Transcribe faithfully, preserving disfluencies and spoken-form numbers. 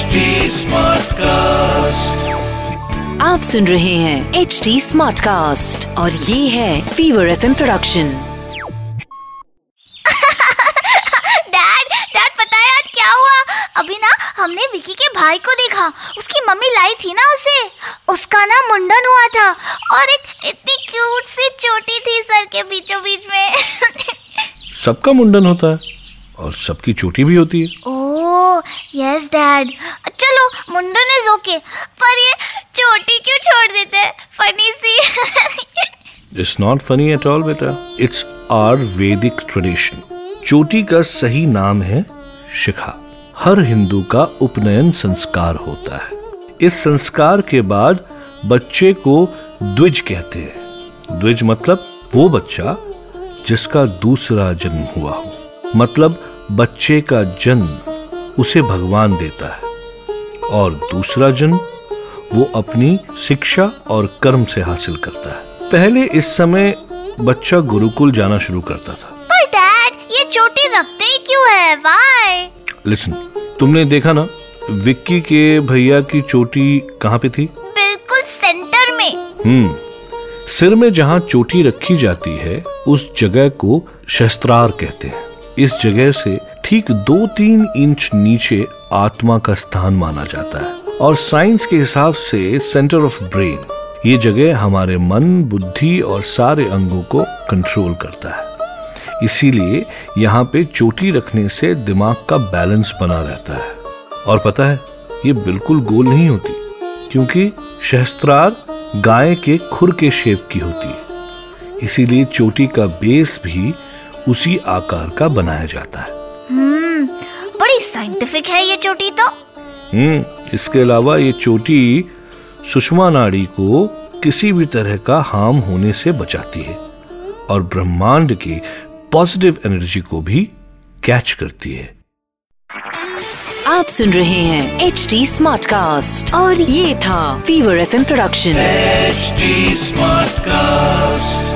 HD Smartcast, आप सुन रहे हैं एचडी स्मार्टकास्ट और ये है fever FM production. Dad, dad पता है आज क्या हुआ? अभी ना हमने विकी के भाई को देखा, उसकी मम्मी लाई थी ना उसे, उसका ना मुंडन हुआ था और एक इतनी क्यूट सी चोटी थी सर के बीचों बीच में। सबका मुंडन होता है और सबकी चोटी भी होती है। यस डैड, चलो मुंडन इज ओके, पर ये चोटी क्यों छोड़ देते हैं? फनी सी। It's not funny at all बेटा, इट्स आवर वैदिक ट्रेडिशन। चोटी का सही नाम है शिखा। हर हिंदू का उपनयन संस्कार होता है। इस संस्कार के बाद बच्चे को द्विज कहते हैं। द्विज मतलब वो बच्चा जिसका दूसरा जन्म हुआ हो, मतलब बच्चे का जन्म उसे भगवान देता है और दूसरा जन्म वो अपनी शिक्षा और कर्म से हासिल करता है। पहले इस समय बच्चा गुरुकुल जाना शुरू करता था। पर डैड, ये चोटी रखते ही क्यों है? व्हाई? लिसन, तुमने देखा ना विक्की के भैया की चोटी कहाँ पे थी? बिल्कुल सेंटर में। हम्म, सिर में जहाँ चोटी रखी जाती है उस जगह को शस्त्रार कहते हैं। इस जगह से ठीक दो तीन इंच नीचे आत्मा का स्थान माना जाता है और साइंस के हिसाब से सेंटर ऑफ ब्रेन। ये जगह हमारे मन, बुद्धि और सारे अंगों को कंट्रोल करता है। इसीलिए यहाँ पे चोटी रखने से दिमाग का बैलेंस बना रहता है। और पता है ये बिल्कुल गोल नहीं होती, क्योंकि शस्त्रार गाय के खुर के शेप की होती है। इसीलिए चोटी का बेस भी उसी आकार का बनाया जाता है। हम्म, बड़ी साइंटिफिक है ये चोटी तो। हम्म, इसके अलावा ये चोटी सुषुम्ना नाड़ी को किसी भी तरह का हार्म होने से बचाती है और ब्रह्मांड की पॉजिटिव एनर्जी को भी कैच करती है। आप सुन रहे हैं एचडी स्मार्टकास्ट और ये था fever FM production HD Smartcast.